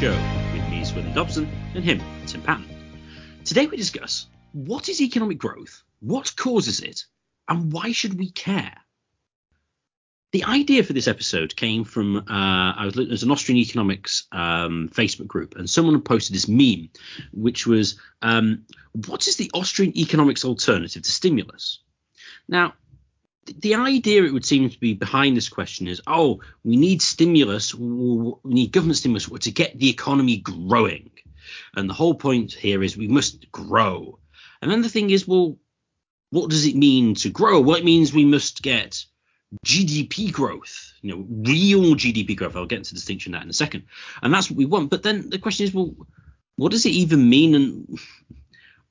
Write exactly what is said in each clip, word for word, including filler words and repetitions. Show with me, Swinton Dobson, and him, Tim Patton. Today we discuss what is economic growth, what causes it, and why should we care? The idea for this episode came from uh, I was there's an Austrian economics um, Facebook group, and someone posted this meme, which was um, what is the Austrian economics alternative to stimulus? Now, the idea it would seem to be behind this question is, oh, we need stimulus, we need government stimulus to get the economy growing. And the whole point here is we must grow. And then the thing is, well, what does it mean to grow? Well, it means we must get G D P growth, you know, real G D P growth. I'll get into the distinction of that in a second. And that's what we want. But then the question is, well, what does it even mean? And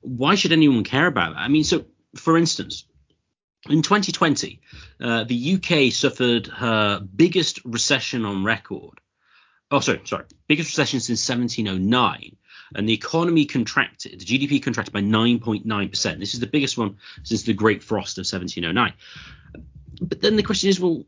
why should anyone care about that? I mean, so, for instance, in twenty twenty, uh, the U K suffered her biggest recession on record. Oh, sorry, sorry, biggest recession since seventeen oh nine. And the economy contracted, the G D P contracted by nine point nine percent. This is the biggest one since the Great Frost of seventeen oh nine. But then the question is, well,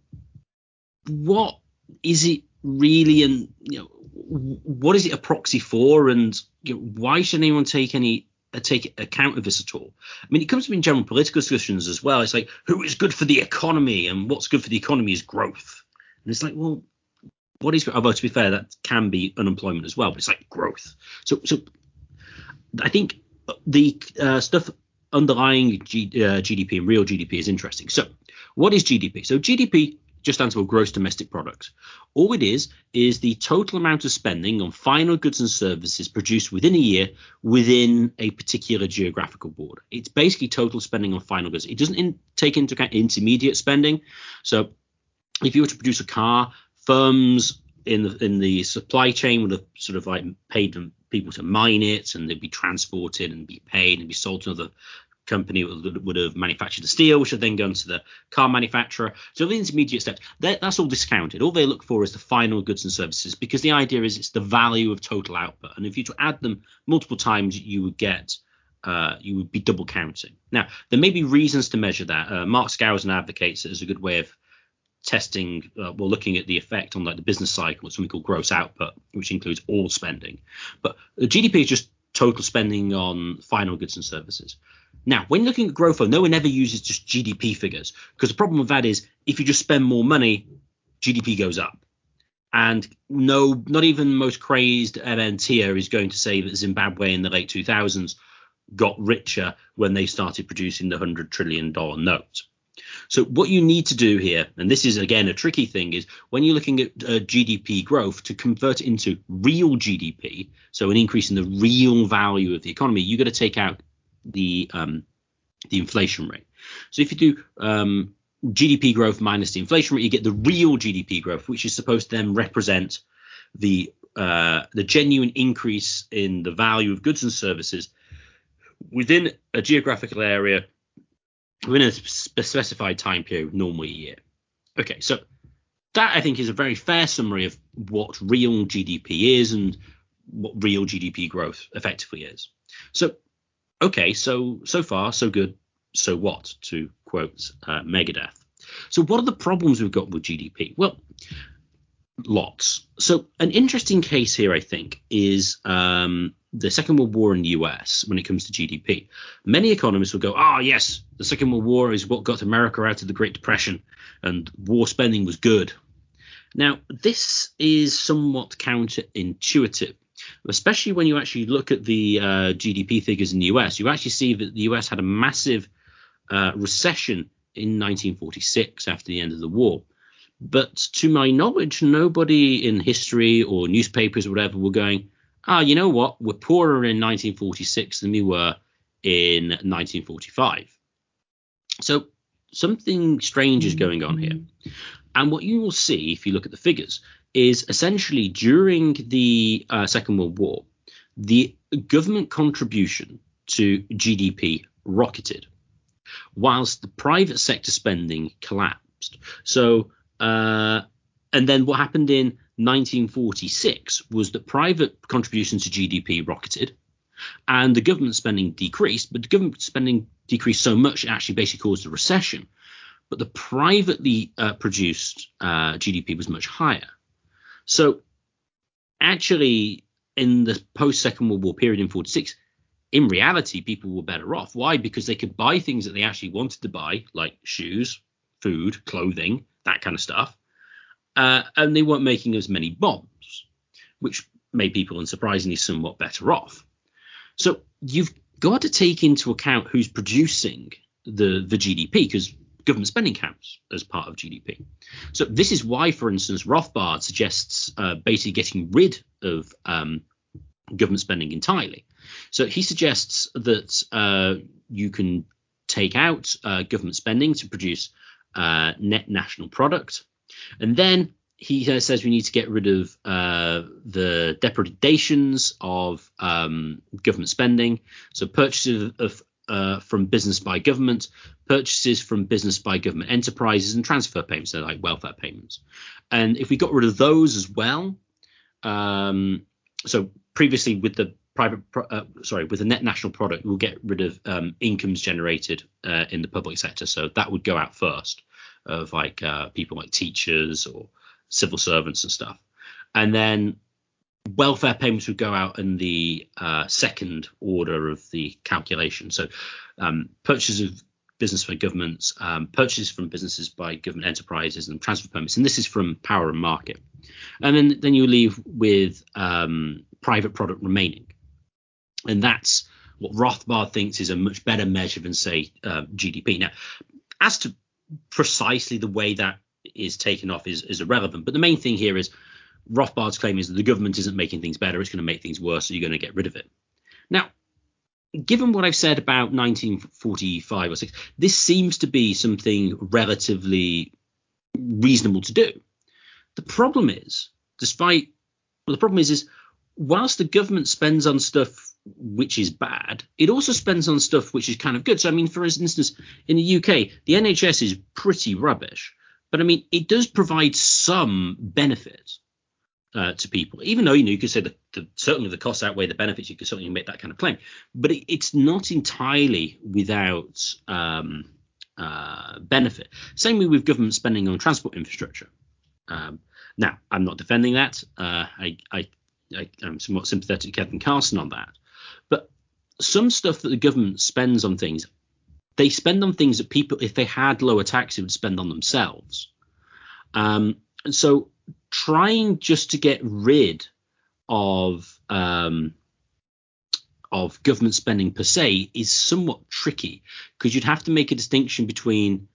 what is it really, and you know, what is it a proxy for, and you know, why should anyone take any take account of this at all? I mean, it comes to me in general political discussions as well. It's like, who is good for the economy, and what's good for the economy is growth. And it's like, well, what is, although to be fair, that can be unemployment as well, but it's like growth. So, so I think the uh, stuff underlying G, uh, G D P and real G D P is interesting. So what is G D P? So G D P just stands for gross domestic product. All it is is the total amount of spending on final goods and services produced within a year within a particular geographical border. It's basically total spending on final goods. It doesn't in, take into account intermediate spending. So if you were to produce a car, firms in the in the supply chain would have sort of like paid them, people to mine it, and they'd be transported and be paid and be sold to another company that would have manufactured the steel, which would then go into the car manufacturer. So the intermediate steps, that, that's all discounted. All they look for is the final goods and services, because the idea is it's the value of total output. And if you were to add them multiple times, you would get uh, you would be double counting. Now, there may be reasons to measure that. Uh, Mark Skousen advocates it as a good way of testing, uh, well, looking at the effect on like the business cycle, something called gross output, which includes all spending. But G D P is just total spending on final goods and services. Now, when looking at growth, no one ever uses just G D P figures, because the problem with that is if you just spend more money, G D P goes up. And no, not even most crazed M N T er is going to say that Zimbabwe in the late two thousands got richer when they started producing the one hundred trillion dollars note. So what you need to do here, and this is, again, a tricky thing, is when you're looking at uh, G D P growth, to convert it into real G D P, so an increase in the real value of the economy, you've got to take out the um, the inflation rate. So if you do um, G D P growth minus the inflation rate, you get the real G D P growth, which is supposed to then represent the uh, the genuine increase in the value of goods and services within a geographical area, within a specified time period, normally a year. Okay, so that I think is a very fair summary of what real G D P is and what real G D P growth effectively is. So, okay, so so far, so good, so what, to quote uh, Megadeth. So what are the problems we've got with G D P? Well, lots. So an interesting case here, I think, is um, the Second World War in the U S when it comes to G D P. Many economists will go, oh, yes, the Second World War is what got America out of the Great Depression, and war spending was good. Now, this is somewhat counterintuitive, especially when you actually look at the uh, G D P figures in the U S. You actually see that the U S had a massive uh, recession in nineteen forty-six after the end of the war. But to my knowledge, nobody in history or newspapers or whatever were going, ah, you know what, we're poorer in nineteen forty-six than we were in nineteen forty-five. So something strange is going on here. And what you will see if you look at the figures is essentially during the uh, Second World War, the government contribution to G D P rocketed, whilst the private sector spending collapsed. So uh, and then what happened in nineteen forty-six was that private contributions to G D P rocketed and the government spending decreased, but the government spending decreased so much it actually basically caused a recession. But the privately uh, produced uh, G D P was much higher. So actually, in the post-Second World War period in forty-six, in reality, people were better off. Why? Because they could buy things that they actually wanted to buy, like shoes, food, clothing, that kind of stuff. Uh, and they weren't making as many bombs, which made people, unsurprisingly, somewhat better off. So you've got to take into account who's producing the, the G D P, because government spending counts as part of G D P. So this is why, for instance, Rothbard suggests uh, basically getting rid of um, government spending entirely. So he suggests that uh, you can take out uh, government spending to produce uh, net national product. And then he uh, says we need to get rid of uh, the depredations of um, government spending. So purchases of, uh, from business by government, purchases from business by government enterprises, and transfer payments, so like welfare payments. And if we got rid of those as well, um, so previously with the private, uh, sorry, with the net national product, we'll get rid of um, incomes generated uh, in the public sector. So that would go out first, of like uh, people like teachers or civil servants and stuff. And then welfare payments would go out in the uh, second order of the calculation. So um, purchases of business by governments, um, purchases from businesses by government enterprises, and transfer payments. And this is from Power and Market. And then, then you leave with um, private product remaining. And that's what Rothbard thinks is a much better measure than, say, uh, G D P. Now, as to precisely the way that is taken off is, is irrelevant. But the main thing here is Rothbard's claim is that the government isn't making things better. It's going to make things worse. So you're going to get rid of it. Now, given what I've said about nineteen forty-five or six, this seems to be something relatively reasonable to do. The problem is, despite well, the problem is, is whilst the government spends on stuff which is bad, it also spends on stuff which is kind of good. So, I mean, for instance, in the U K, the N H S is pretty rubbish. But I mean, it does provide some benefit uh, to people, even though, you know, you could say that the, certainly the costs outweigh the benefits. You could certainly make that kind of claim. But it, it's not entirely without um, uh, benefit. Same way with government spending on transport infrastructure. Um, now, I'm not defending that. Uh, I, I, I, I'm somewhat sympathetic to Kevin Carson on that. But some stuff that the government spends on things, they spend on things that people, if they had lower taxes, would spend on themselves. Um, and so trying just to get rid of um, of government spending per se is somewhat tricky, because you'd have to make a distinction between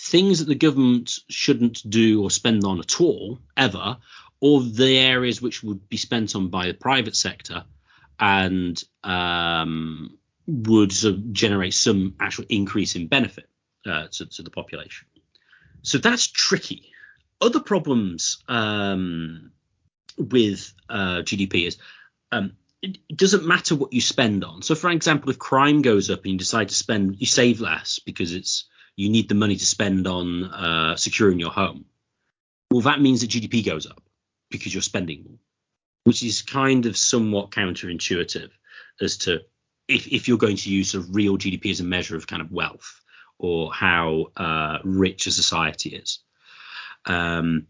things that the government shouldn't do or spend on at all, ever, or the areas which would be spent on by the private sector and um, would sort of generate some actual increase in benefit uh, to, to the population. So that's tricky. Other problems um, with uh, G D P is um, it, it doesn't matter what you spend on. So, for example, if crime goes up and you decide to spend, you save less because it's you need the money to spend on uh, securing your home. Well, that means that G D P goes up because you're spending more, which is kind of somewhat counterintuitive as to if, if you're going to use sort of real G D P as a measure of kind of wealth or how uh, rich a society is. Um,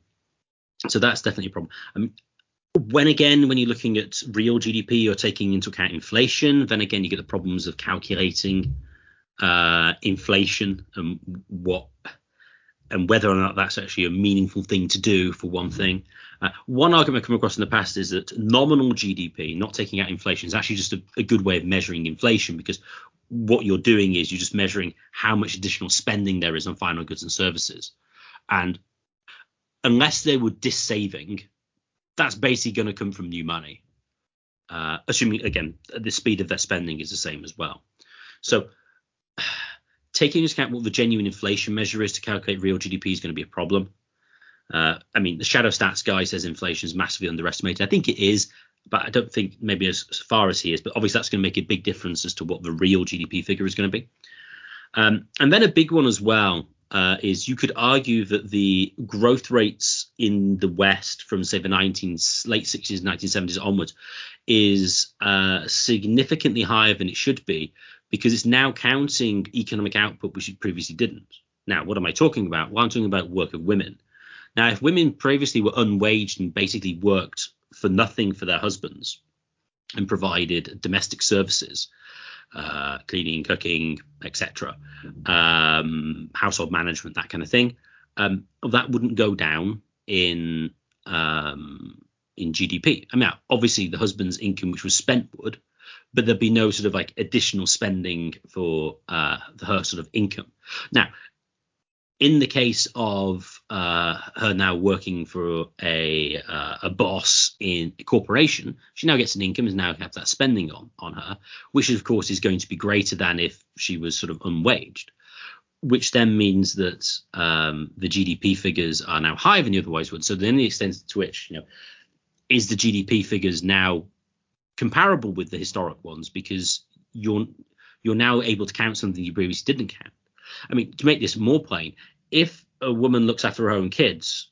so that's definitely a problem. Um, when again, when you're looking at real G D P, you're taking into account inflation. Then again, you get the problems of calculating uh, inflation and what and whether or not that's actually a meaningful thing to do, for one thing. Uh, one argument I've come across in the past is that nominal G D P, not taking out inflation, is actually just a, a good way of measuring inflation, because what you're doing is you're just measuring how much additional spending there is on final goods and services. And unless they were dissaving, that's basically going to come from new money, uh, assuming, again, the speed of their spending is the same as well. So taking into account what the genuine inflation measure is to calculate real G D P is going to be a problem. Uh, I mean, the shadow stats guy says inflation is massively underestimated. I think it is, but I don't think maybe as, as far as he is. But obviously, that's going to make a big difference as to what the real G D P figure is going to be. Um, and then a big one as well uh, is you could argue that the growth rates in the West from, say, the nineteen, late sixties, nineteen seventies onwards is uh, significantly higher than it should be, because it's now counting economic output, which it previously didn't. Now, what am I talking about? Well, I'm talking about work of women. Now, if women previously were unwaged and basically worked for nothing for their husbands, and provided domestic services, uh, cleaning, cooking, et cetera, um, household management, that kind of thing. Um, that wouldn't go down in um, in G D P. I mean, obviously the husband's income, which was spent, would, but there'd be no sort of like additional spending for uh, her sort of income. Now, in the case of uh, her now working for a uh, a boss in a corporation, she now gets an income and now can have that spending on, on her, which of course is going to be greater than if she was sort of unwaged, which then means that um, the G D P figures are now higher than you otherwise would. So then the extent to which, you know, is the G D P figures now comparable with the historic ones because you're you're now able to count something you previously didn't count. I mean, to make this more plain, if a woman looks after her own kids,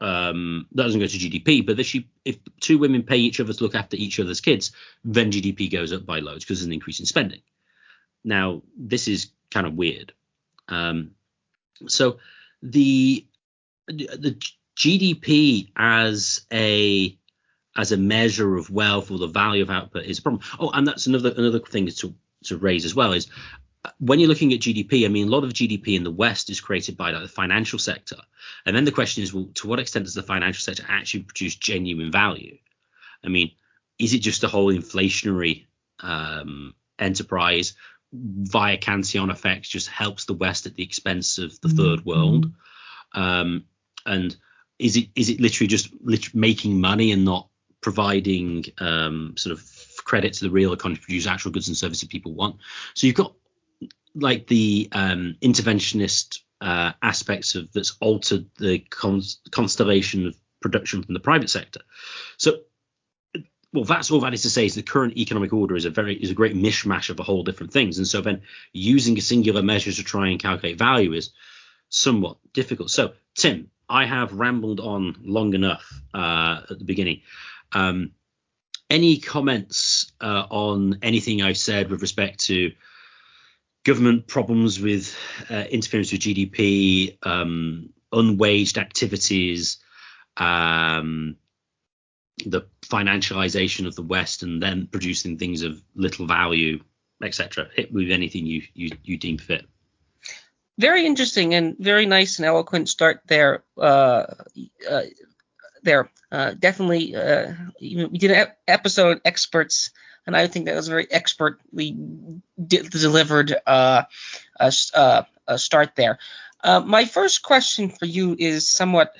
um, that doesn't go to G D P. But if she, if two women pay each other to look after each other's kids, then G D P goes up by loads because there's an increase in spending. Now, this is kind of weird. Um, so the the G D P as a as a measure of wealth or the value of output is a problem. Oh, and that's another another thing to to raise as well is, when you're looking at G D P, I mean, a lot of G D P in the West is created by like, the financial sector. And then the question is, well, to what extent does the financial sector actually produce genuine value? I mean, is it just a whole inflationary um, enterprise via Cantillon effects just helps the West at the expense of the mm-hmm. third world? Um, and is it is it literally just literally making money and not providing um, sort of credit to the real economy to produce actual goods and services people want? So you've got like the um, interventionist uh, aspects of that's altered the con- constellation of production from the private sector. So, well, that's all that is to say is the current economic order is a very is a great mishmash of a whole different things. And so then using a singular measure to try and calculate value is somewhat difficult. So, Tim, I have rambled on long enough uh, at the beginning. Um, any comments uh, on anything I've said with respect to government problems with uh, interference with G D P, um, unwaged activities, um, the financialization of the West and then producing things of little value, et cetera? Hit with anything you, you, you deem fit. Very interesting and very nice and eloquent start there. Uh, uh, there uh, definitely, uh, we did an episode on experts. And I think that was a very expertly de- delivered uh, a, uh, a start there. Uh, my first question for you is somewhat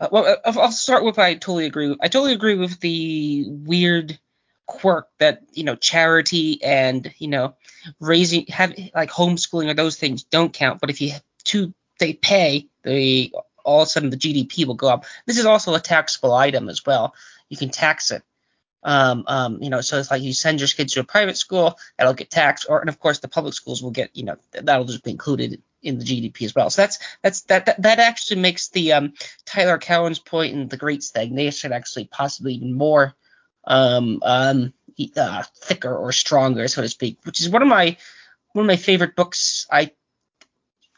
uh, – well, I'll, I'll start with I totally agree with. I totally agree with the weird quirk that, you know, charity and, you know, raising – have like homeschooling or those things don't count. But if you have two – they pay, they all of a sudden the G D P will go up. This is also a taxable item as well. You can tax it. Um, um, you know, so it's like you send your kids to a private school, that'll get taxed, or and of course the public schools will get, you know, that'll just be included in the G D P as well. So that's that's that that, that actually makes the um, Tyler Cowen's point in the Great Stagnation actually possibly even more um, um, uh, thicker or stronger, so to speak, which is one of my one of my favorite books. I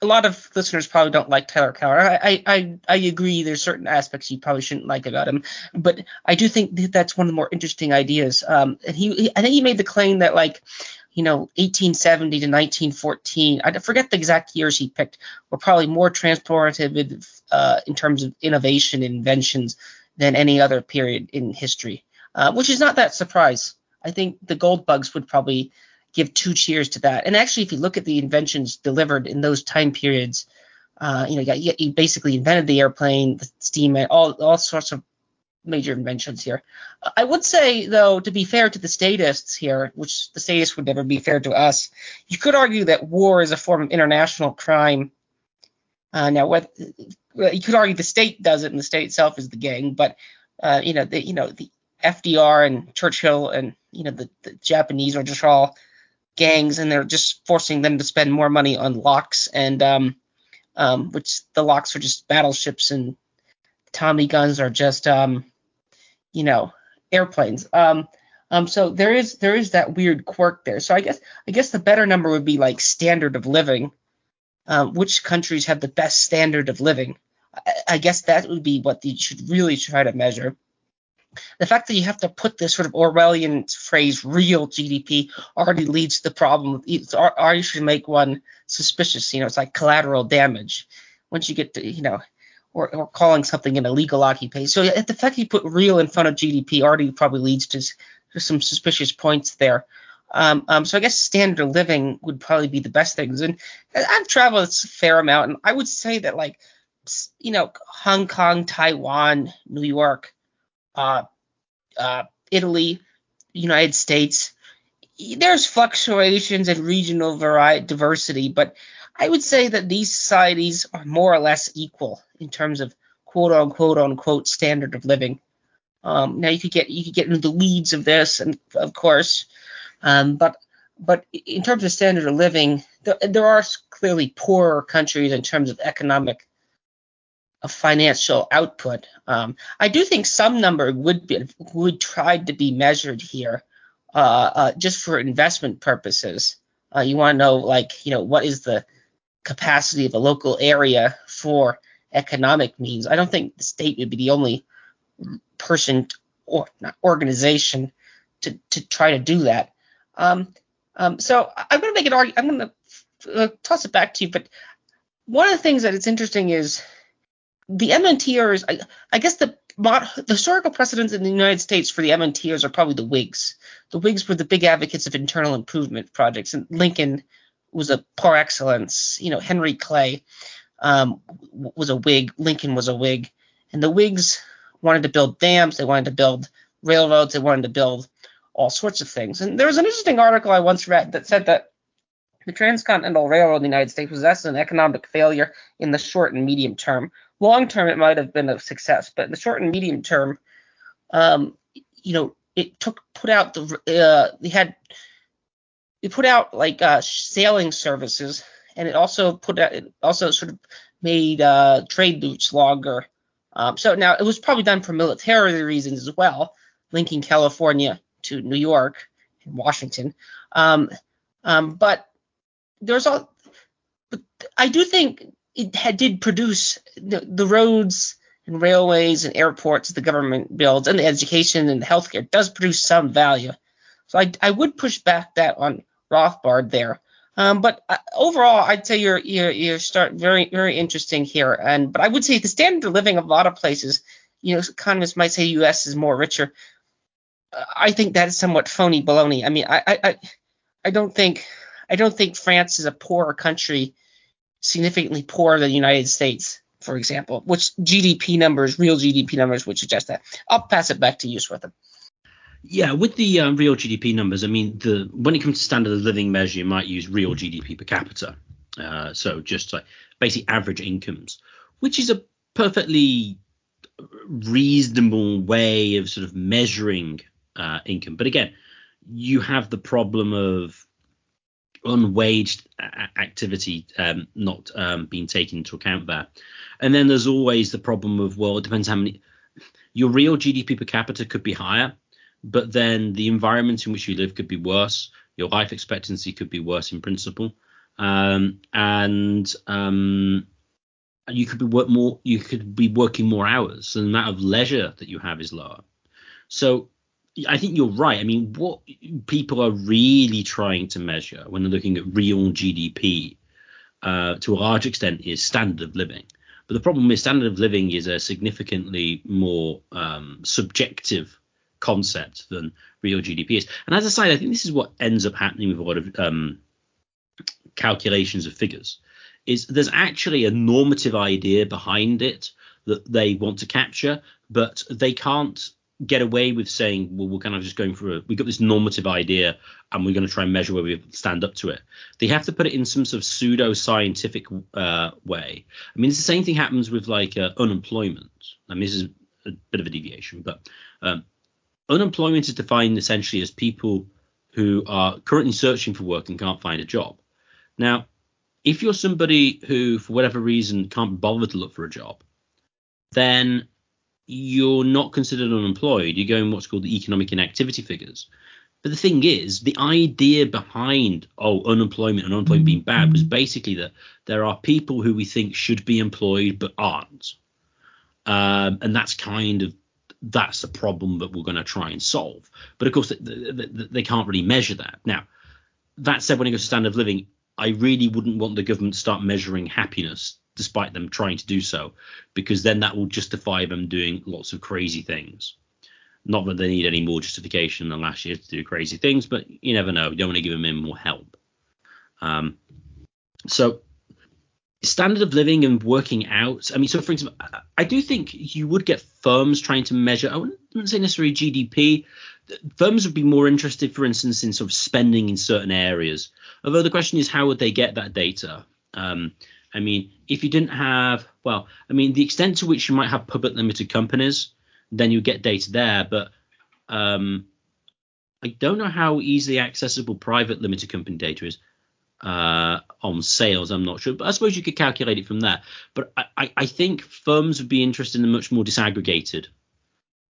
a lot of listeners probably don't like Tyler Cowen. I, I I agree there's certain aspects you probably shouldn't like about him, but I do think that that's one of the more interesting ideas. Um, and he, he I think he made the claim that like, you know, eighteen seventy to nineteen fourteen, I forget the exact years he picked, were probably more transformative uh, in terms of innovation and inventions than any other period in history, uh, which is not that surprise. I think the gold bugs would probably give two cheers to that. And actually, if you look at the inventions delivered in those time periods, uh, you know, you, you basically invented the airplane, the steam, all all sorts of major inventions here. I would say, though, to be fair to the statists here, which the statists would never be fair to us, you could argue that war is a form of international crime. Uh, now, what, you could argue the state does it, and the state itself is the gang, but uh, you know, the, you know, the F D R and Churchill and you know the, the Japanese are just all gangs, and they're just forcing them to spend more money on locks, and um, um, which the locks are just battleships, and Tommy guns are just, um, you know, airplanes. Um, um, so there is there is that weird quirk there. So I guess I guess the better number would be like standard of living. Um, which countries have the best standard of living? I, I guess that would be what you should really try to measure. The fact that you have to put this sort of Orwellian phrase, real G D P, already leads to the problem. It already should make one suspicious. You know, it's like collateral damage. Once you get to, you know, or, or calling something an illegal occupation. So the fact that you put real in front of G D P already probably leads to, to some suspicious points there. Um, um, so I guess standard of living would probably be the best things. And I've traveled a fair amount, and I would say that, like, you know, Hong Kong, Taiwan, New York, uh, uh, Italy, United States, there's fluctuations and regional variety, diversity, but I would say that these societies are more or less equal in terms of quote unquote unquote standard of living. Um, now you could get you could get into the weeds of this, and of course, um, but but in terms of standard of living, there, there are clearly poorer countries in terms of economic, of financial output. Um, I do think some number would be would try to be measured here, uh, uh, just for investment purposes. Uh, you want to know, like, you know, what is the capacity of a local area for economic means. I don't think the state would be the only person or not organization to, to try to do that. Um, um, so I'm going to make an argument. I'm going to uh, toss it back to you. But one of the things that is interesting is the M N T ers. I, I guess the, the historical precedents in the United States for the M N T ers are probably the Whigs. The Whigs were the big advocates of internal improvement projects, and Lincoln was a par excellence. You know, Henry Clay um, was a Whig. Lincoln was a Whig. And the Whigs wanted to build dams. They wanted to build railroads. They wanted to build all sorts of things. And there was an interesting article I once read that said that the Transcontinental Railroad in the United States was thus an economic failure in the short and medium term. Long term, it might have been a success, but in the short and medium term, um, you know, it took put out the uh, they had. It put out like uh, sailing services, and it also put out, it also sort of made uh, trade routes longer. Um, so now it was probably done for military reasons as well, linking California to New York and Washington. Um, um, but there's all. But I do think it had, did produce the, the roads and railways and airports the government builds, and the education and the healthcare does produce some value. So I, I would push back that on Rothbard there, um, but uh, overall I'd say you're you're you're start very very interesting here. And but I would say the standard of living of a lot of places, you know, economists might say U S is more richer. Uh, I think that is somewhat phony baloney. I mean, I, I I I don't think I don't think France is a poorer country, significantly poorer than the United States, for example, which G D P numbers, real G D P numbers, would suggest that. I'll pass it back to you, Swinton. Yeah, with the um, real G D P numbers, I mean, the when it comes to standard of living measure, you might use real G D P per capita. Uh, so just like basically average incomes, which is a perfectly reasonable way of sort of measuring uh, income. But again, you have the problem of unwaged a- activity um, not um, being taken into account there. And then there's always the problem of, well, it depends how many – your real G D P per capita could be higher, but then the environment in which you live could be worse. Your life expectancy could be worse in principle. Um, and um, you could be work more. You could be working more hours. So the amount of leisure that you have is lower. So I think you're right. I mean, what people are really trying to measure when they're looking at real G D P uh, to a large extent is standard of living. But the problem is standard of living is a significantly more um, subjective concept than real G D P is. And as a side, I think this is what ends up happening with a lot of um, calculations of figures, is there's actually a normative idea behind it that they want to capture, but they can't get away with saying, well, we're kind of just going for a, we got this normative idea and we're going to try and measure where we stand up to it. They have to put it in some sort of pseudo scientific uh, way. I mean, it's the same thing happens with like uh, unemployment. I mean, this is a bit of a deviation, but um, unemployment is defined essentially as people who are currently searching for work and can't find a job. Now, if you're somebody who, for whatever reason, can't bother to look for a job, then you're not considered unemployed. You're going what's called the economic inactivity figures. But the thing is, the idea behind, oh, unemployment and unemployment being bad was basically that there are people who we think should be employed but aren't. Um, and that's kind of that's a problem that we're going to try and solve. But of course, th- th- th- they can't really measure that. Now, that said, when it goes to standard of living, I really wouldn't want the government to start measuring happiness, despite them trying to do so, because then that will justify them doing lots of crazy things. Not that they need any more justification than last year to do crazy things, but you never know. You don't want to give them any more help. Um, so standard of living and working out. I mean, so for example, I do think you would get firms trying to measure. I wouldn't say necessarily G D P. Firms would be more interested, for instance, in sort of spending in certain areas. Although the question is, how would they get that data? Um, I mean, if you didn't have, well, I mean, the extent to which you might have public limited companies, then you get data there. But um, I don't know how easily accessible private limited company data is uh, on sales. I'm not sure, but I suppose you could calculate it from there. But I, I, I think firms would be interested in a much more disaggregated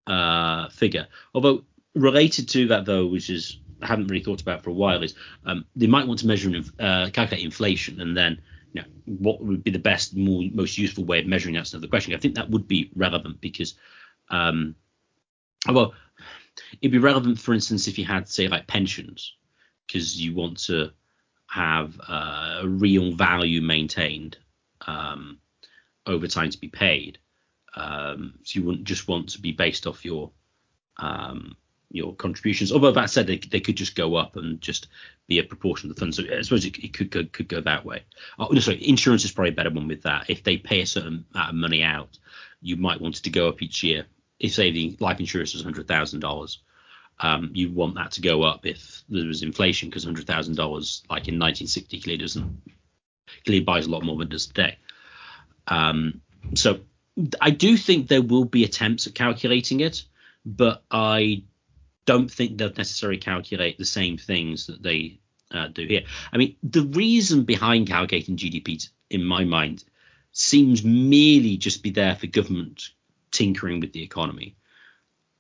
uh, figure. Although related to that, though, which is I haven't really thought about for a while, is um, they might want to measure uh, calculate inflation and then, you know, what would be the best, more, most useful way of measuring that's another question. I think that would be relevant because. Um, well, it'd be relevant, for instance, if you had, say, like pensions, because you want to have uh, a real value maintained um, over time to be paid. Um, so you wouldn't just want to be based off your um, your contributions. Although that said, they, they could just go up and just be a proportion of the funds. So I suppose it, it could go, could go that way. Oh, no, sorry, insurance is probably a better one with that. If they pay a certain amount of money out, you might want it to go up each year. If, say, the life insurance was one hundred thousand dollars, um, you want that to go up if there was inflation, because one hundred thousand dollars, like in nineteen sixty, clearly doesn't clearly buys a lot more than it does today. Um, so I do think there will be attempts at calculating it, but I don't think they'll necessarily calculate the same things that they uh, do here. I mean, the reason behind calculating G D P, in my mind, seems merely just be there for government tinkering with the economy.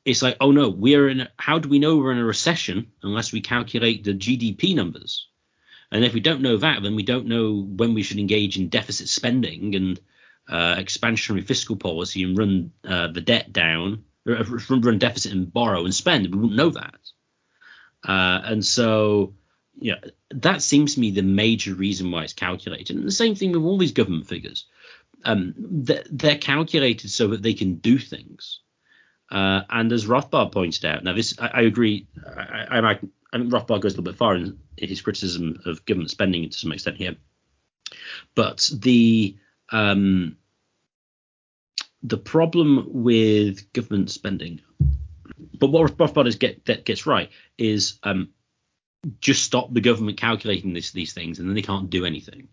It's like, oh no, we're in a, how do we know we're in a recession unless we calculate the G D P numbers? And if we don't know that, then we don't know when we should engage in deficit spending and uh, expansionary fiscal policy and run uh, the debt down, or run deficit and borrow and spend. We wouldn't know that. Uh, and so, yeah, that seems to me the major reason why it's calculated. And the same thing with all these government figures. Um, they're, they're calculated so that they can do things. Uh, and as Rothbard pointed out, now this I, I agree. I, I, I mean, Rothbard goes a little bit far in his criticism of government spending to some extent here. But the um, the problem with government spending, but what Rothbard is get, that gets right is um, just stop the government calculating this, these things, and then they can't do anything.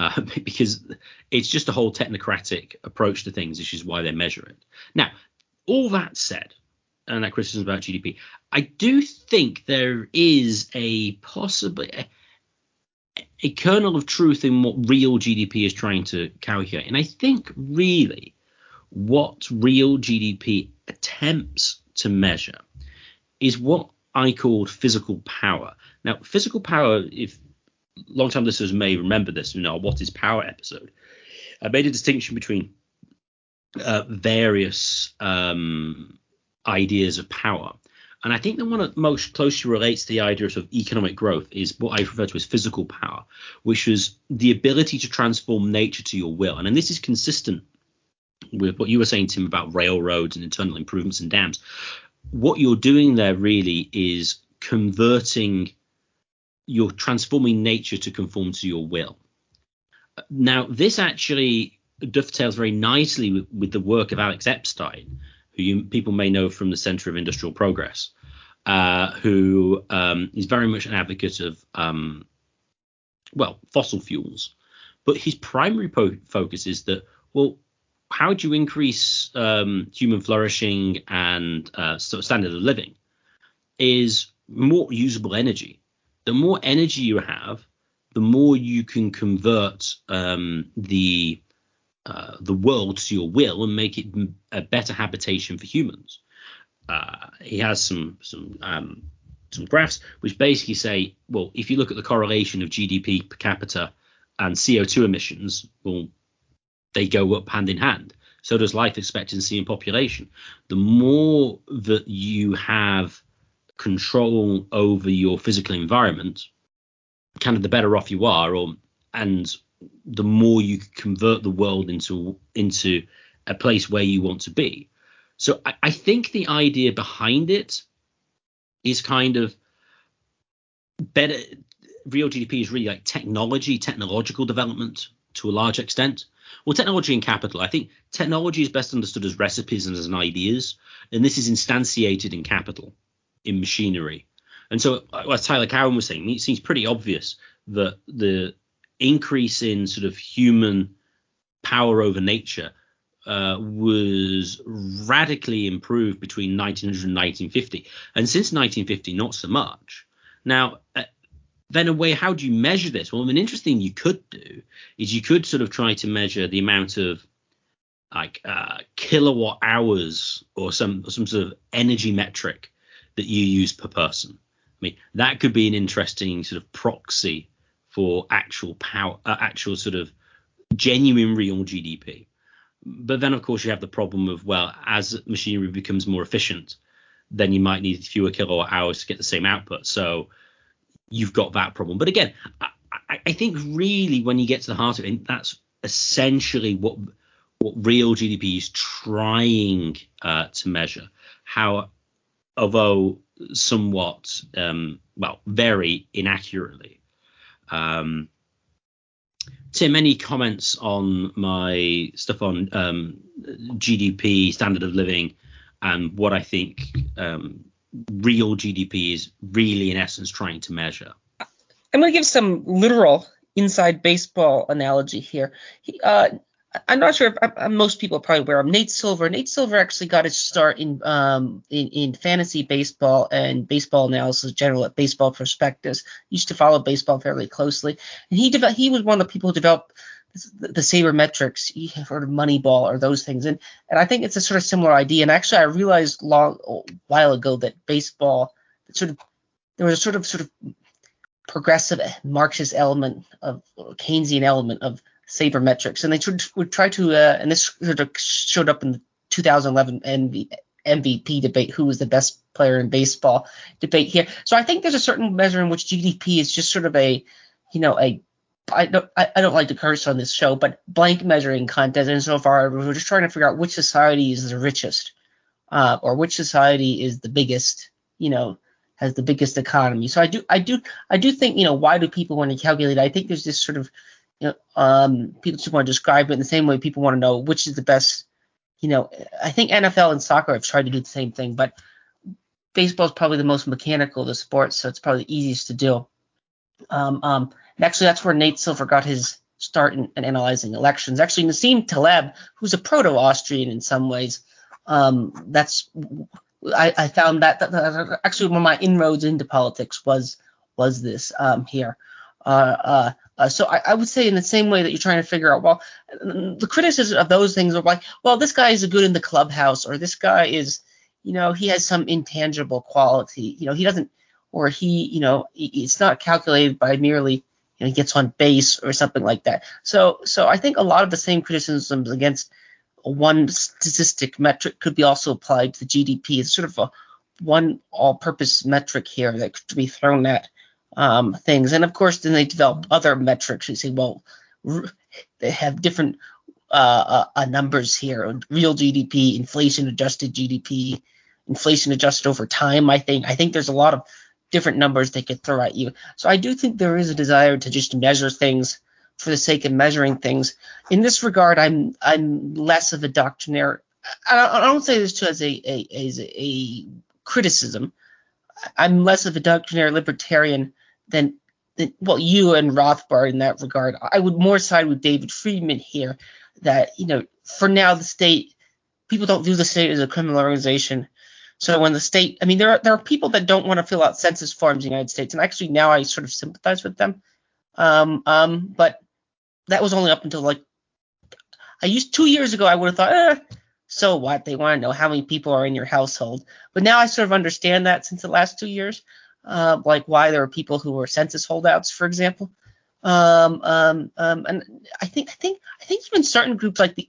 Uh, because it's just a whole technocratic approach to things, which is why they measure it. Now, all that said, and that criticism about G D P, I do think there is a possibly a, a kernel of truth in what real G D P is trying to calculate. And I think really what real G D P attempts to measure is what I called physical power. Now, physical power, if long-time listeners may remember this in our What is Power episode, I made a distinction between uh, various um, ideas of power. And I think the one that most closely relates to the idea of, sort of economic growth is what I refer to as physical power, which is the ability to transform nature to your will. And, and this is consistent with what you were saying, Tim, about railroads and internal improvements and dams. What you're doing there really is converting you're transforming nature to conform to your will. Now, this actually dovetails very nicely with, with the work of Alex Epstein, who you, people may know from the Center of Industrial Progress, uh, who um, is very much an advocate of, um, well, fossil fuels. But his primary po- focus is that, well, how do you increase um, human flourishing and uh, sort of standard of living is more usable energy. The more energy you have, the more you can convert um, the uh, the world to your will and make it a better habitation for humans. Uh, he has some some um, some graphs which basically say, well, if you look at the correlation of G D P per capita and C O two emissions, well, they go up hand in hand. So does life expectancy and population. The more that you have control over your physical environment, kind of the better off you are, or and the more you convert the world into into a place where you want to be. So I, I think the idea behind it is kind of better. Real G D P is really like technology, technological development to a large extent. Well, technology and capital. I think technology is best understood as recipes and as ideas, and this is instantiated in capital, in machinery. And so, as Tyler Cowen was saying, it seems pretty obvious that the increase in sort of human power over nature uh, was radically improved between nineteen hundred and nineteen fifty. And since nineteen fifty, not so much. Now, uh, then in a way, how do you measure this? Well, I mean, an interesting thing you could do is you could sort of try to measure the amount of like uh, kilowatt hours or some some sort of energy metric that you use per person. I mean, that could be an interesting sort of proxy for actual power, uh, actual sort of genuine real G D P. But then, of course, you have the problem of, well, as machinery becomes more efficient, then you might need fewer kilowatt hours to get the same output. So you've got that problem. But again, I, I think really when you get to the heart of it, that's essentially what what real G D P is trying uh, to measure. How, although somewhat, um, well, very inaccurately. Um, Tim, any comments on my stuff on um, G D P, standard of living, and what I think um, real G D P is really in essence trying to measure? I'm going to give some literal inside baseball analogy here. He, uh, I'm not sure if I'm, most people are probably aware of Nate Silver. Nate Silver actually got his start in um in, in fantasy baseball and baseball analysis general at Baseball Prospectus. He used to follow baseball fairly closely, and he developed. He was one of the people who developed the, the sabermetrics. You have heard of Moneyball or those things, and and I think it's a sort of similar idea. And actually, I realized long a while ago that baseball sort of there was a sort of sort of progressive Marxist element of or Keynesian element of sabermetrics, and they t- would try to uh, and this sort of showed up in the two thousand eleven M V P debate, who was the best player in baseball debate here. So I think there's a certain measure in which G D P is just sort of a, you know, a I don't I, I don't like to curse on this show, but blank measuring contest. And so far we're just trying to figure out which society is the richest, uh, or which society is the biggest, you know, has the biggest economy. So I do I do I do think, you know, why do people want to calculate? I think there's this sort of, you know, um, people just want to describe it in the same way people want to know which is the best. You know, I think N F L and soccer have tried to do the same thing, but baseball is probably the most mechanical of the sports, so it's probably the easiest to do. Um, um, and actually, that's where Nate Silver got his start in, in analyzing elections. Actually, Nassim Taleb, who's a proto-Austrian in some ways, um, that's I, I found that, that, that actually one of my inroads into politics was was this um, here. Uh, uh, uh, so I, I would say in the same way that you're trying to figure out, well, the criticism of those things are like, well, this guy is good in the clubhouse, or this guy is, you know, he has some intangible quality, you know, he doesn't, or he, you know, it's not calculated by merely, you know, he gets on base or something like that. So, so I think a lot of the same criticisms against one statistic metric could be also applied to the G D P. It's sort of a one all-purpose metric here that could be thrown at um things. And of course then they develop other metrics. You say, well, r- they have different uh, uh numbers here: real G D P, inflation adjusted G D P, inflation adjusted over time. I think I think there's a lot of different numbers they could throw at you. So I do think there is a desire to just measure things for the sake of measuring things. In this regard, I'm I'm less of a doctrinaire. I, I don't say this too as a, a as a criticism. I'm less of a doctrinaire libertarian than, than, well, you and Rothbard in that regard. I would more side with David Friedman here that, you know, for now the state, people don't view the state as a criminal organization. So when the state, I mean, there are, there are people that don't want to fill out census forms in the United States. And actually now I sort of sympathize with them. Um, um, but that was only up until like, I used two years ago, I would have thought, eh, so what? They want to know how many people are in your household. But now I sort of understand that since the last two years, uh, like why there are people who are census holdouts, for example. Um, um, um, and I think I think I think even certain groups like the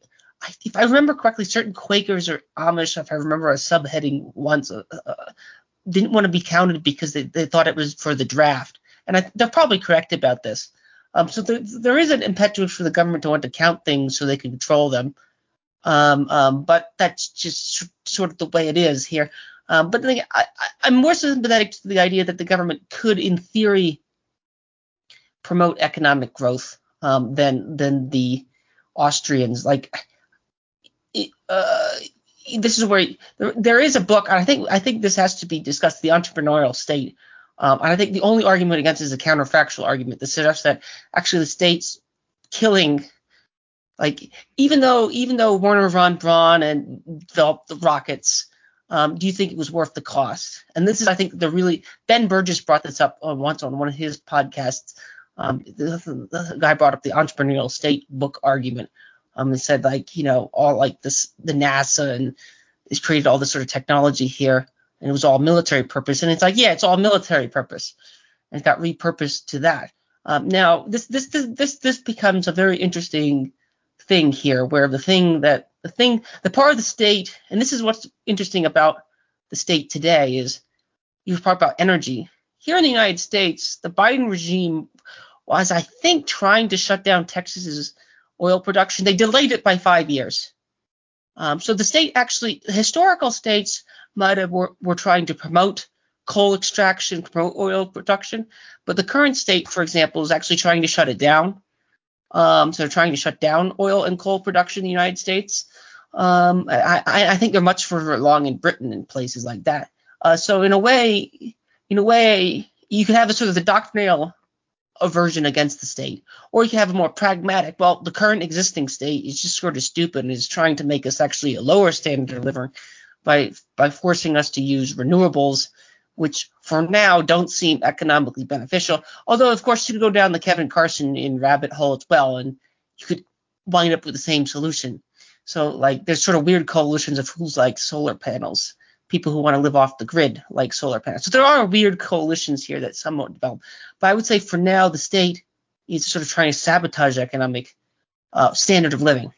if I remember correctly, certain Quakers or Amish, if I remember a subheading once, uh, uh, didn't want to be counted because they, they thought it was for the draft. And I, they're probably correct about this. Um, so there, there is an impetus for the government to want to count things so they can control them. Um, um, but that's just sort of the way it is here. Um, but I, I, I'm more sympathetic to the idea that the government could, in theory, promote economic growth um, than than the Austrians. Like, it, uh, this is where there, there is a book, and I think I think this has to be discussed, The Entrepreneurial State. Um, and I think the only argument against it is a counterfactual argument that suggests that actually the state's killing, like, even though even though Werner von Braun and developed the rockets, um, do you think it was worth the cost? And this is, I think, the really Ben Burgess brought this up on, once on one of his podcasts. Um, the, the guy brought up the Entrepreneurial State book argument. Um, and said, like, you know, all like this, the NASA and has created all this sort of technology here. And it was all military purpose. And it's like, yeah, it's all military purpose. And it got repurposed to that. Um, now, this, this this this this becomes a very interesting thing here, where the thing that the thing, the part of the state, and this is what's interesting about the state today, is you've talked about energy. Here in the United States, the Biden regime was, I think, trying to shut down Texas's oil production. They delayed it by five years. Um, so the state actually, historical states might have were, were trying to promote coal extraction, promote oil production, but the current state, for example, is actually trying to shut it down. Um, so they're trying to shut down oil and coal production in the United States. Um, I, I think they're much further along in Britain and places like that. Uh, so in a way, in a way, you can have a sort of the doctrinal aversion against the state, or you can have a more pragmatic, well, the current existing state is just sort of stupid and is trying to make us actually a lower standard of living by by forcing us to use renewables, which for now don't seem economically beneficial. Although, of course, you could go down the Kevin Carson in rabbit hole as well, and you could wind up with the same solution. So, like, there's sort of weird coalitions of fools like solar panels, people who want to live off the grid like solar panels. So there are weird coalitions here that somewhat develop. But I would say for now the state is sort of trying to sabotage economic uh, standard of living.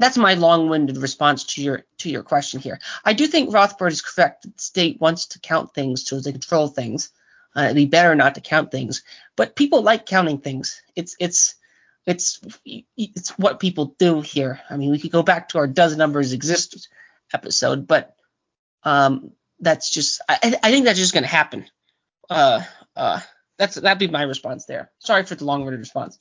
That's my long-winded response to your to your question here. I do think Rothbard is correct. The state wants to count things so they control things. Uh, it'd be better not to count things, but people like counting things. It's it's it's it's what people do here. I mean, we could go back to our "Does Numbers Exist" episode, but um, that's just I, I think that's just going to happen. Uh, uh, that's that'd be my response there. Sorry for the long-winded response.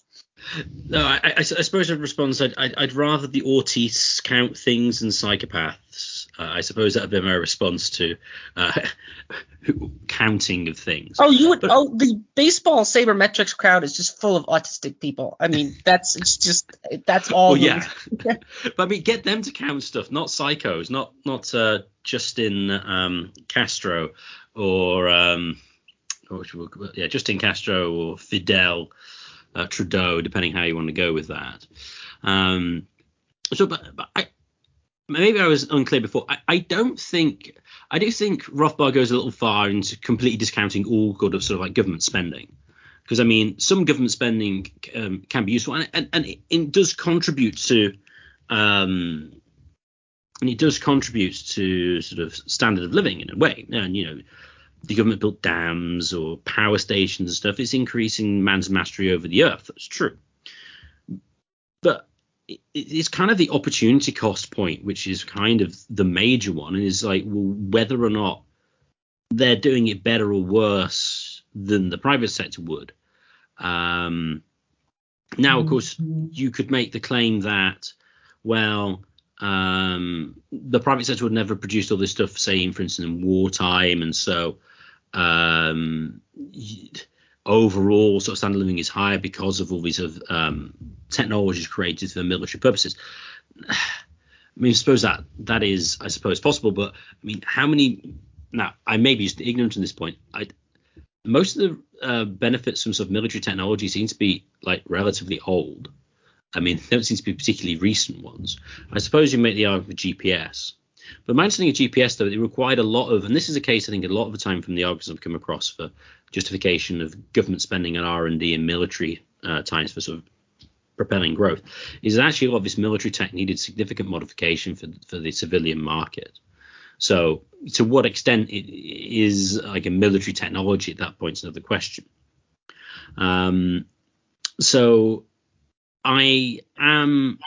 No, I, I, I suppose in response, I'd, I'd rather the autists count things than psychopaths. Uh, I suppose that would be my response to uh, counting of things. Oh, you would. But, oh, the baseball sabermetrics crowd is just full of autistic people. I mean, that's it's just that's all. Well, yeah, but I mean, get them to count stuff, not psychos, not not uh, Justin um, Castro or, um, or yeah, Justin Castro or Fidel. Uh, Trudeau, depending how you want to go with that. Um, so, but, but I, maybe I was unclear before. I, I don't think I do think Rothbard goes a little far into completely discounting all good of sort of like government spending, because I mean some government spending um, can be useful and and, and it, it does contribute to um, and it does contribute to sort of standard of living in a way, and you know. The government built dams or power stations and stuff. It's increasing man's mastery over the earth. That's true. But it, it's kind of the opportunity cost point, which is kind of the major one. And it's like, well, whether or not they're doing it better or worse than the private sector would. Um, now, of course, you could make the claim that, well, um, the private sector would never produce all this stuff, say, for instance, in wartime. And so um, overall sort of standard of living is higher because of all these um, technologies created for military purposes. I mean, I suppose that that is, I suppose, possible. But I mean, how many now I may be just ignorant on this point. I most of the uh, benefits from sort of military technology seem to be like relatively old. I mean, there don't seem to be particularly recent ones. I suppose you make the argument for G P S. But my understanding of G P S, though, it required a lot of, and this is a case I think a lot of the time from the arguments I've come across for justification of government spending on R and D in military uh, times for sort of propelling growth, is actually a lot of this military tech needed significant modification for for the civilian market. So to what extent it is like a military technology at that point is another question. Um, so I am.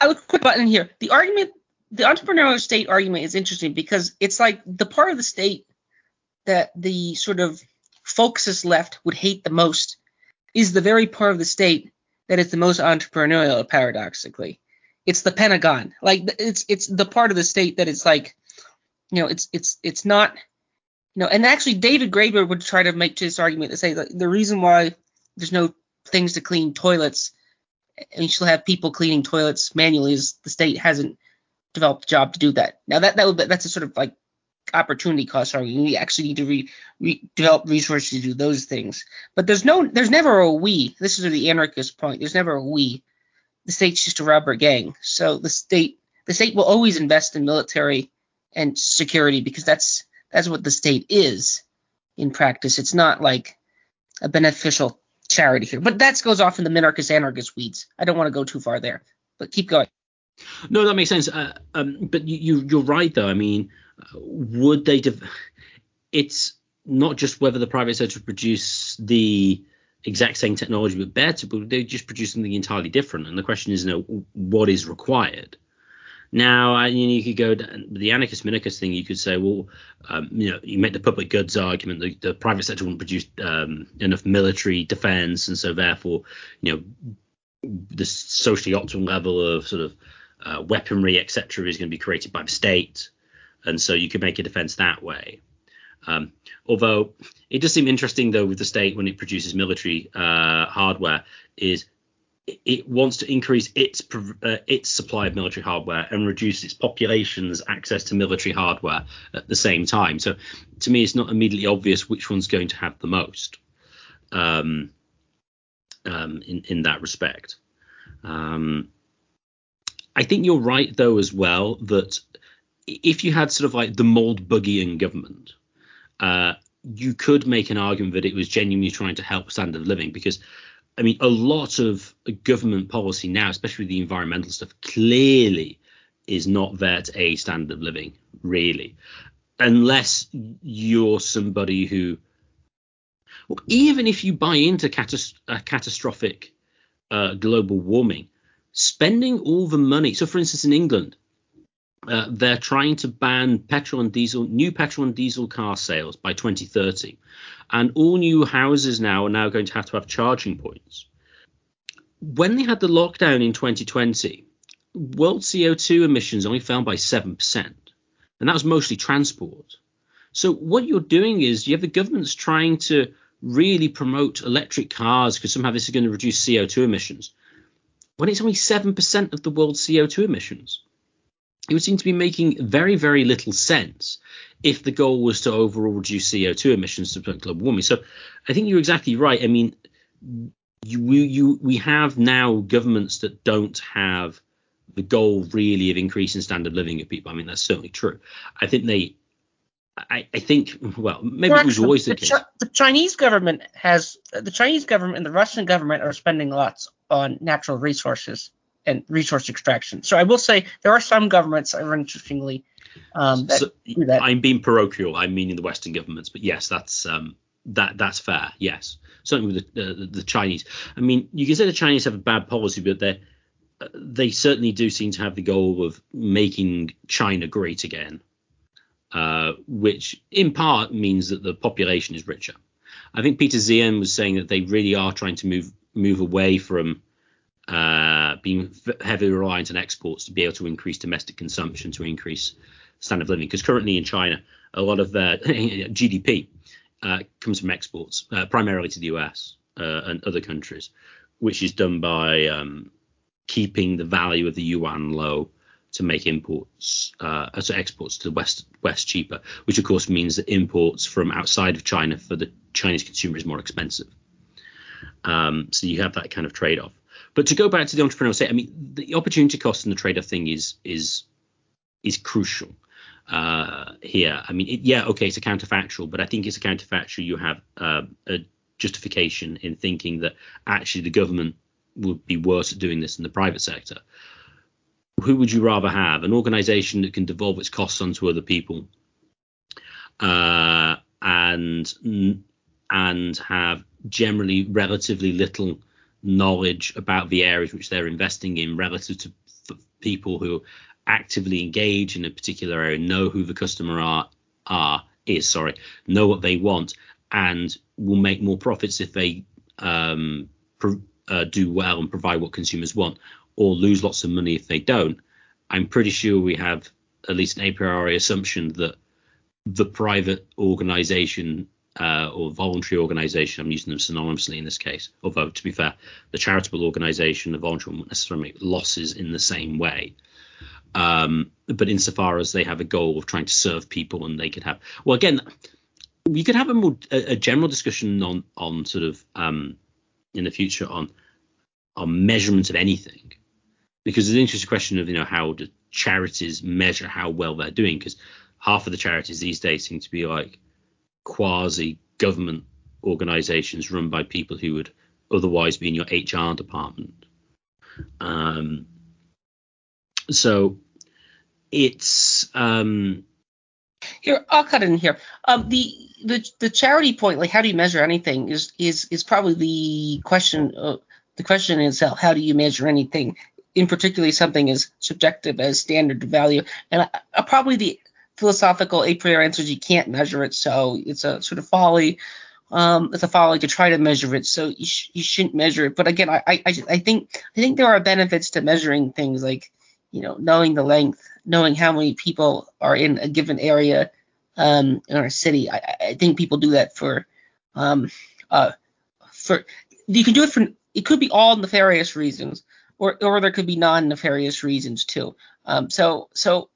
I would quick button here. The argument, the entrepreneurial state argument is interesting because it's like the part of the state that the sort of focusist left would hate the most is the very part of the state that is the most entrepreneurial, paradoxically. It's the Pentagon. Like it's it's the part of the state that it's like, you know, it's it's it's not, you know, and actually David Graeber would try to make this argument to say that the reason why there's no things to clean toilets and you still have people cleaning toilets manually is the state hasn't developed a job to do that. Now that that would, that's a sort of like opportunity cost argument. We actually need to re, re, develop resources to do those things. But there's no, there's never a we. This is the anarchist point. There's never a we. The state's just a robber gang. So the state, the state will always invest in military and security because that's that's what the state is in practice. It's not like a beneficial charity here. But that goes off in the minarchist anarchist weeds. I don't want to go too far there. But keep going. No, that makes sense. Uh, um, but you, you, you're right, though. I mean, would they de- – it's not just whether the private sector produce the exact same technology but better, but they just produce something entirely different. And the question is, you know, what is required? Now, I mean, you could go – the anarchist minarchist thing, you could say, well, um, you know, you make the public goods argument. The, the private sector wouldn't produce um, enough military defense, and so therefore, you know, the socially optimal level of sort of uh, weaponry, et cetera, is going to be created by the state. And so you could make a defense that way. Um, although it does seem interesting, though, with the state when it produces military uh, hardware is it, it wants to increase its uh, its supply of military hardware and reduce its population's access to military hardware at the same time. So to me, it's not immediately obvious which one's going to have the most. Um Um, in, in that respect. Um, I think you're right, though, as well, that if you had sort of like the mold buggying government, uh, you could make an argument that it was genuinely trying to help standard of living because, I mean, a lot of government policy now, especially the environmental stuff, clearly is not there to aid standard of living, really, unless you're somebody who Well, even if you buy into catas- uh, catastrophic uh, global warming, spending all the money. So, for instance, in England, uh, they're trying to ban petrol and diesel, new petrol and diesel car sales by twenty thirty. And all new houses now are now going to have to have charging points. When they had the lockdown in twenty twenty, world C O two emissions only fell by seven percent. And that was mostly transport. So what you're doing is you have the government's trying to really promote electric cars because somehow this is going to reduce C O two emissions when it's only seven percent of the world's C O two emissions. It would seem to be making very, very little sense if the goal was to overall reduce C O two emissions to prevent global warming. So I think you're exactly right. I mean, you, we, you, we have now governments that don't have the goal really of increasing standard of living of people. I mean, that's certainly true. I think they. I, I think, well, maybe well, it was always the, the case. Chi- the Chinese government has – the Chinese government and the Russian government are spending lots on natural resources and resource extraction. So I will say there are some governments, interestingly, um, that, so do that. I'm being parochial. I'm meaning the Western governments. But, yes, that's um, that that's fair, yes. Certainly with the, uh, the, the Chinese. I mean, you can say the Chinese have a bad policy, but they uh, they certainly do seem to have the goal of making China great again. Uh, which in part means that the population is richer. I think Peter Zion was saying that they really are trying to move move away from uh, being heavily reliant on exports to be able to increase domestic consumption, to increase standard of living. Because currently in China, a lot of their G D P uh, comes from exports, uh, primarily to the U S uh, and other countries, which is done by um, keeping the value of the yuan low, to make imports, uh, so exports to the West West cheaper, which of course means that imports from outside of China for the Chinese consumer is more expensive. Um, so you have that kind of trade-off. But to go back to the entrepreneurial state, I mean, the opportunity cost and the trade-off thing is is is crucial uh, here. I mean, it, yeah, okay, it's a counterfactual, but I think it's a counterfactual. You have uh, a justification in thinking that actually the government would be worse at doing this than the private sector. Who would you rather have? An organization that can devolve its costs onto other people uh, and and have generally relatively little knowledge about the areas which they're investing in relative to f- people who actively engage in a particular area, know who the customer are, are is, sorry, know what they want, and will make more profits if they um, pro- uh, do well and provide what consumers want, or lose lots of money if they don't. I'm pretty sure we have at least an a priori assumption that the private organization uh, or voluntary organization, I'm using them synonymously in this case, although to be fair, the charitable organization, the voluntary won't necessarily make losses in the same way. Um, but insofar as they have a goal of trying to serve people, and they could have, well, again, we could have a more a, a general discussion on, on sort of um, in the future on, on measurement of anything. Because it's an interesting question of, you know, how do charities measure how well they're doing? Because half of the charities these days seem to be like quasi-government organisations run by people who would otherwise be in your H R department. Um, so it's um, here. I'll cut in here. Um, the the the charity point, like how do you measure anything, is is is probably the question. Uh, the question is how, how do you measure anything? In particularly something as subjective as standard value, and I, I probably the philosophical a priori answer is you can't measure it, so it's a sort of folly. Um, it's a folly to try to measure it, so you, sh- you shouldn't measure it. But again, I, I I think I think there are benefits to measuring things like, you know, knowing the length, knowing how many people are in a given area, um, in our city. I, I think people do that for, um, uh, for you can do it for it could be all nefarious reasons. Or, or there could be non-nefarious reasons too. Um, so, so,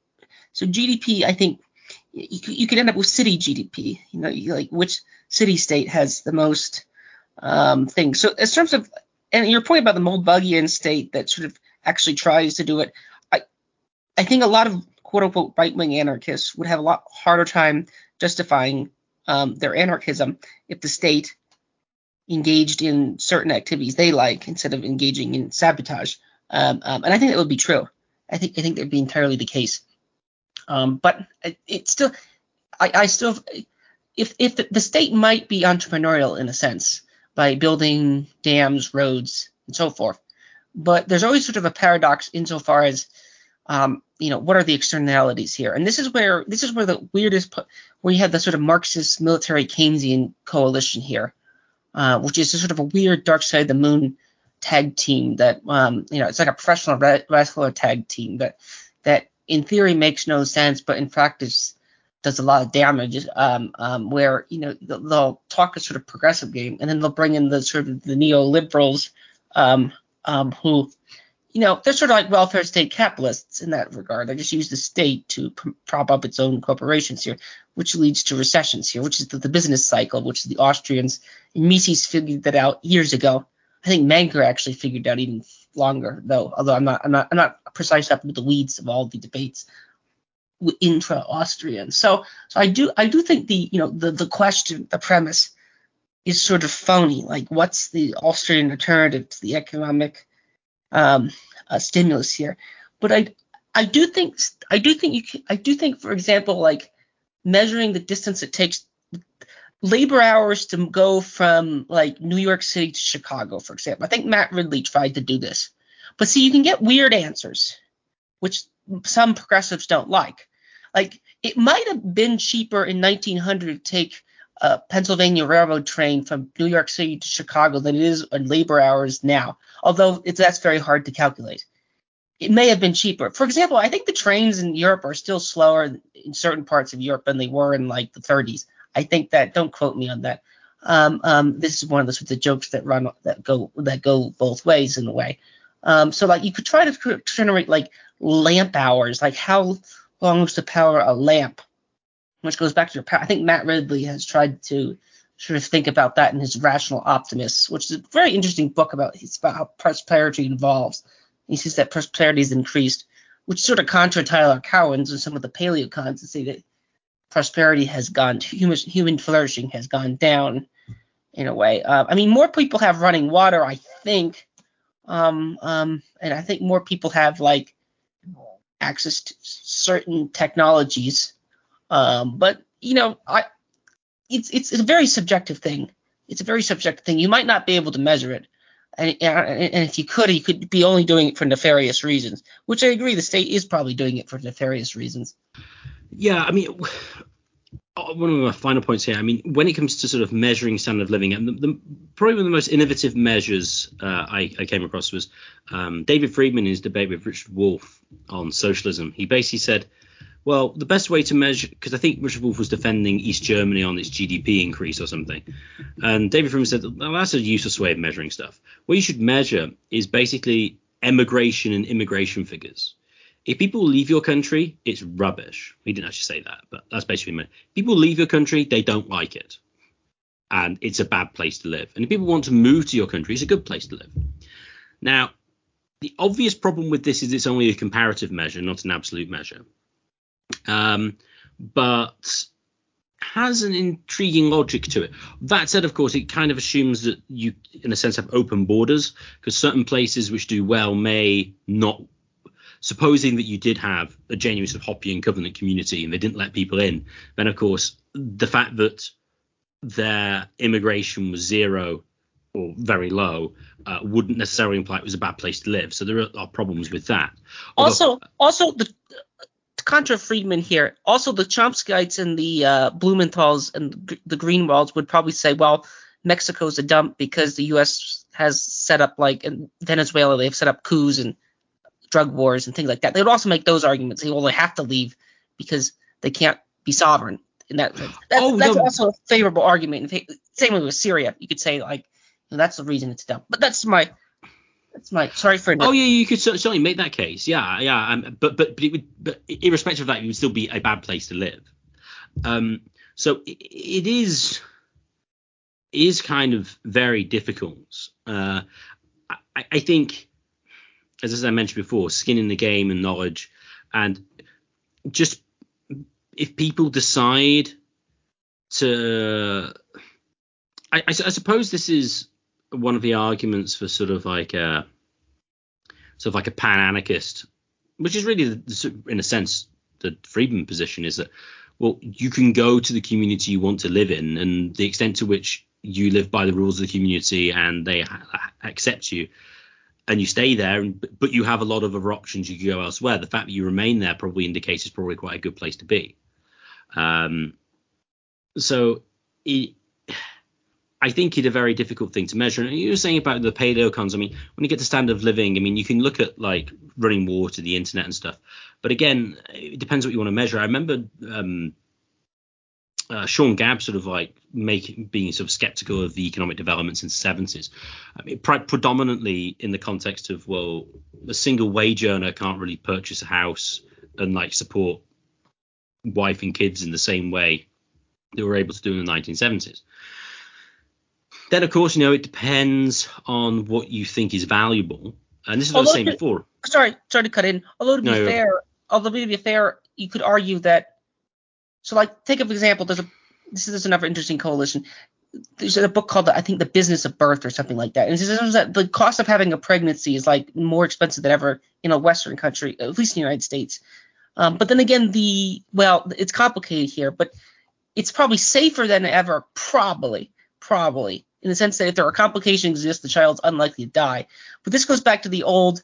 so G D P. I think you, you could end up with city G D P. You know, you like which city-state has the most um, things. So, in terms of, and your point about the Moldavian state that sort of actually tries to do it, I, I think a lot of quote-unquote right-wing anarchists would have a lot harder time justifying um, their anarchism if the state engaged in certain activities they like instead of engaging in sabotage, um, um, and I think that would be true. I think I think that'd be entirely the case. Um, but it, it still, I, I still, if if the, the state might be entrepreneurial in a sense by building dams, roads, and so forth, but there's always sort of a paradox insofar as, um, you know, what are the externalities here? And this is where this is where the weirdest where you have the sort of Marxist military Keynesian coalition here. Uh, which is sort of a weird dark side of the moon tag team that, um, you know, it's like a professional wrestler tag team, but that in theory makes no sense, but in practice does a lot of damage, um, um, where, you know, they'll talk a sort of progressive game, and then they'll bring in the sort of the neoliberals um, um, who, you know, they're sort of like welfare state capitalists in that regard. They just use the state to pr- prop up its own corporations here, which leads to recessions here, which is the, the business cycle, which the Austrians, and Mises figured that out years ago. I think Menger actually figured out even longer, though, although I'm not I'm not, I'm not precise up into the weeds of all the debates intra-Austrian. So so I do I do think the, you know, the, the question, the premise is sort of phony. Like, what's the Austrian alternative to the economic um uh, stimulus here? But I I do think I do think you can, I do think for example, like measuring the distance it takes labor hours to go from like New York City to Chicago, for example. I think Matt Ridley tried to do this, but see, you can get weird answers which some progressives don't like. Like, it might have been cheaper in nineteen hundred to take a Pennsylvania Railroad train from New York City to Chicago than it is in labor hours now, although it's, that's very hard to calculate. It may have been cheaper. For example, I think the trains in Europe are still slower in certain parts of Europe than they were in like the thirties. I think that, don't quote me on that. Um, um, this is one of the, the jokes that run that go that go both ways in a way. Um, so like you could try to generate like lamp hours, like how long was to power a lamp, which goes back to your power. I think Matt Ridley has tried to sort of think about that in his Rational Optimists, which is a very interesting book about, it's about how prosperity involves. He says that prosperity is increased, which sort of contra Tyler Cowen's and some of the paleocons that say that prosperity has gone, human, human flourishing has gone down in a way. Uh, I mean, more people have running water, I think, Um, um, and I think more people have like access to certain technologies. Um, but you know, I, it's, it's, it's a very subjective thing. It's a very subjective thing. You might not be able to measure it. And, and if you could, you could be only doing it for nefarious reasons, which I agree. The state is probably doing it for nefarious reasons. Yeah. I mean, one of my final points here, I mean, when it comes to sort of measuring standard of living, and the, the, probably one of the most innovative measures uh, I, I came across was um, David Friedman in his debate with Richard Wolff on socialism. He basically said, well, the best way to measure, because I think Richard Wolff was defending East Germany on its G D P increase or something. And David Friedman said, well, that's a useless way of measuring stuff. What you should measure is basically emigration and immigration figures. If people leave your country, it's rubbish. He didn't actually say that, but that's basically what he meant. People leave your country, they don't like it. And it's a bad place to live. And if people want to move to your country, it's a good place to live. Now, the obvious problem with this is it's only a comparative measure, not an absolute measure. Um, but has an intriguing logic to it. That said, of course, it kind of assumes that you, in a sense, have open borders, because certain places which do well may not, supposing that you did have a genuine sort of Hoppian covenant community and they didn't let people in, then, of course, the fact that their immigration was zero or very low uh, wouldn't necessarily imply it was a bad place to live. So there are, are problems with that. Although, also, also the contra Friedman here, also the Chomskyites and the uh, Blumenthals and the Greenwalds would probably say, well, Mexico's a dump because the U S has set up, like in Venezuela, they've set up coups and drug wars and things like that. They would also make those arguments. They, well, they have to leave because they can't be sovereign. And that, that, oh, that's no. also a favorable argument. Same way with Syria. You could say, like, well, that's the reason it's dumb. But that's my that's my sorry for. Another. Oh, yeah, you could certainly make that case. Yeah, yeah. Um, but but but, it would, but irrespective of that, it would still be a bad place to live. Um. So it, it is is kind of very difficult. Uh, I, I think. As I mentioned before, skin in the game and knowledge, and just if people decide to, I, I, I suppose this is one of the arguments for sort of like a sort of like a pan-anarchist, which is really the, in a sense the Friedman position is that, well, you can go to the community you want to live in, and the extent to which you live by the rules of the community and they ha- accept you. And you stay there, and, but you have a lot of other options. You can go elsewhere. The fact that you remain there probably indicates it's probably quite a good place to be. Um, so it, I think it's a very difficult thing to measure. And you were saying about the paleocons. I mean, when you get to standard of living, I mean, you can look at like running water, the internet and stuff. But again, it depends what you want to measure. I remember um, uh, Sean Gabb sort of like making being sort of skeptical of the economic developments in the seventies, I mean, pre- predominantly in the context of, well, a single wage earner can't really purchase a house and like support wife and kids in the same way they were able to do in the nineteen seventies. Then, of course, you know, it depends on what you think is valuable. And this is what I was saying to, before. Sorry, sorry to cut in. Although to be no, fair, although to be fair, you could argue that. So, like, take an example. There's a This is another interesting coalition. There's a book called, I think, The Business of Birth or something like that. And it's that the cost of having a pregnancy is like more expensive than ever in a Western country, at least in the United States. Um, but then again, the well, it's complicated here, but it's probably safer than ever, probably, probably, in the sense that if there are complications exist, the child's unlikely to die. But this goes back to the old.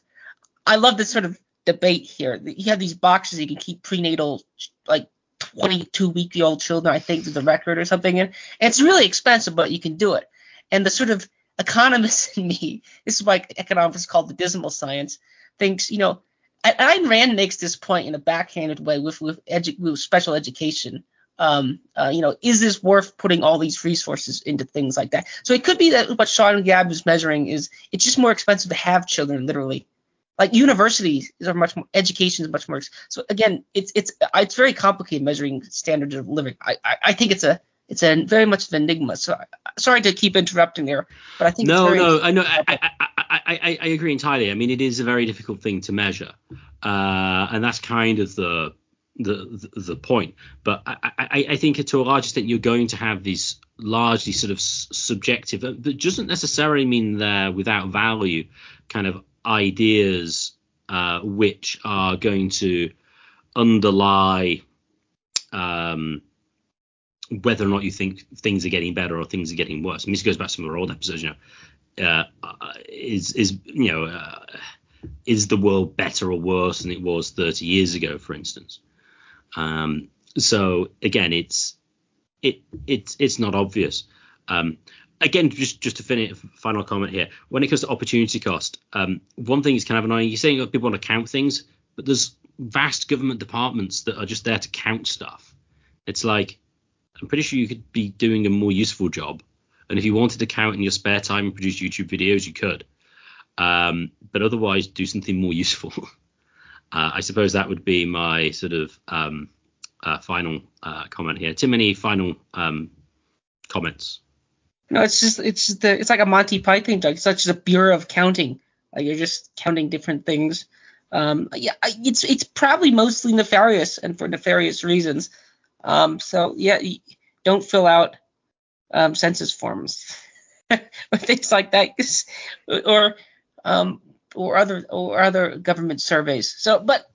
I love this sort of debate here. You have these boxes you can keep prenatal, like, twenty-two-week-old children, I think, to the record or something. And it's really expensive, but you can do it. And the sort of economist in me, this is why economics is called the dismal science, thinks, you know, Ayn Rand makes this point in a backhanded way with with, edu- with special education. Um, uh, you know, is this worth putting all these resources into things like that? So it could be that what Sean Gabb is measuring is it's just more expensive to have children, literally. Like universities are much more, education is much more. So again, it's it's it's very complicated measuring standards of living. I, I, I think it's a it's a very much an enigma. So I, sorry to keep interrupting there, but I think no it's very no I know I I, I I I agree entirely. I mean, it is a very difficult thing to measure, uh, and that's kind of the the the, the point. But I, I, I think to a large extent you're going to have these largely sort of subjective, that doesn't necessarily mean they're without value, kind of ideas uh, which are going to underlie um, whether or not you think things are getting better or things are getting worse. I mean, this goes back to some of our old episodes, you know, uh, is, is, you know, uh, is the world better or worse than it was thirty years ago, for instance? Um, so again, it's, it, it's, it's not obvious. Um, Again, just, just to finish, final comment here. When it comes to opportunity cost, um, one thing is kind of annoying. You're saying people want to count things, but there's vast government departments that are just there to count stuff. It's like, I'm pretty sure you could be doing a more useful job. And if you wanted to count in your spare time and produce YouTube videos, you could. Um, but otherwise, do something more useful. uh, I suppose that would be my sort of um, uh, final uh, comment here. Tim, any final um, comments? No, it's just it's just the it's like a Monty Python joke. It's like just a bureau of counting. Like you're just counting different things. Um, yeah, it's it's probably mostly nefarious and for nefarious reasons. Um, so yeah, don't fill out um, census forms or things like that, or um, or other or other government surveys. So, but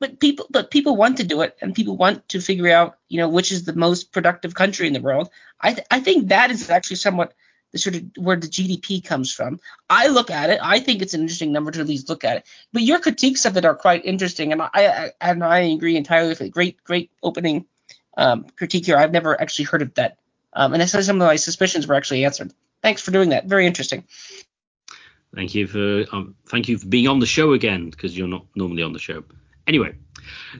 but people but people want to do it, and people want to figure out, you know, which is the most productive country in the world. I, th- I think that is actually somewhat the sort of where the G D P comes from. I look at it. I think it's an interesting number to at least look at it. But your critiques of it are quite interesting, and I, I and I agree entirely with it. Great, great opening um, critique here. I've never actually heard of that, um, and that's how some of my suspicions were actually answered. Thanks for doing that. Very interesting. Thank you for um, thank you for being on the show again, because you're not normally on the show. Anyway,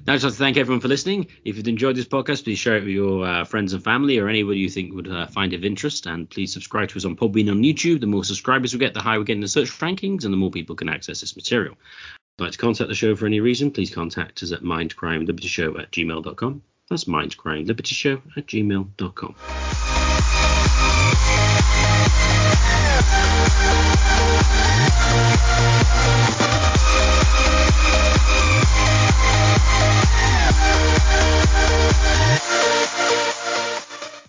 now I just want to thank everyone for listening. If you've enjoyed this podcast, please share it with your uh, friends and family or anybody you think would uh, find it of interest. And please subscribe to us on Podbean on YouTube. The more subscribers we get, the higher we get in the search rankings and the more people can access this material. If you'd like to contact the show for any reason, please contact us at mindcrime liberty show at gmail dot com. That's mindcrime liberty show at gmail dot com.